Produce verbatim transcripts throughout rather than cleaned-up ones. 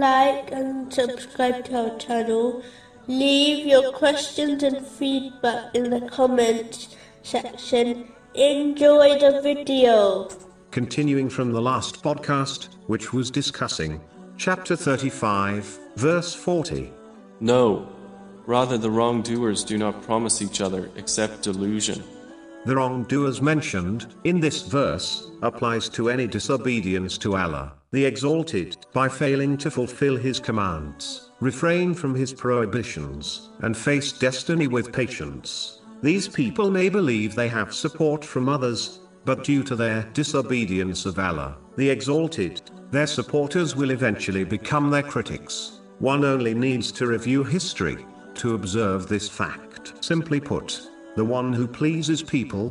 like and subscribe to our channel. Leave your questions and feedback in the comments section. Enjoy the video. Continuing from the last podcast, which was discussing chapter thirty-five, verse forty. No, rather the wrongdoers do not promise each other except delusion. The wrongdoers mentioned in this verse applies to any disobedience to Allah, the Exalted, by failing to fulfill His commands, refrain from His prohibitions, and face destiny with patience. These people may believe they have support from others, but due to their disobedience of Allah, the Exalted, their supporters will eventually become their critics. One only needs to review history to observe this fact. Simply put, the one who pleases people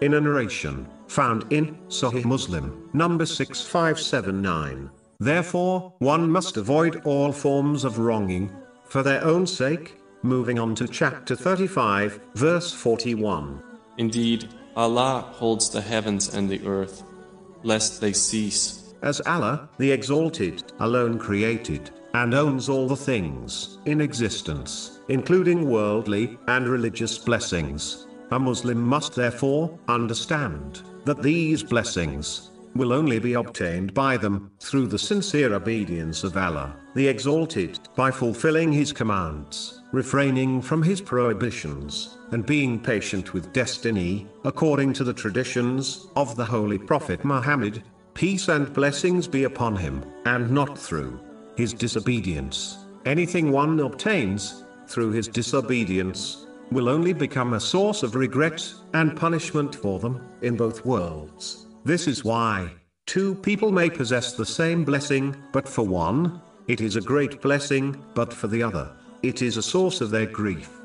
in a narration found in Sahih Muslim, number six five seven nine. Therefore, one must avoid all forms of wronging for their own sake. Moving on to chapter thirty-five, verse forty-one. Indeed, Allah holds the heavens and the earth, lest they cease. As Allah, the Exalted, alone created and owns all the things in existence, including worldly and religious blessings, a Muslim must therefore understand that these blessings will only be obtained by them through the sincere obedience of Allah, the Exalted, by fulfilling His commands, refraining from His prohibitions, and being patient with destiny, according to the traditions of the Holy Prophet Muhammad, peace and blessings be upon him, and not through his disobedience. Anything one obtains through his disobedience will only become a source of regret and punishment for them in both worlds. This is why two people may possess the same blessing, but for one it is a great blessing, but for the other it is a source of their grief.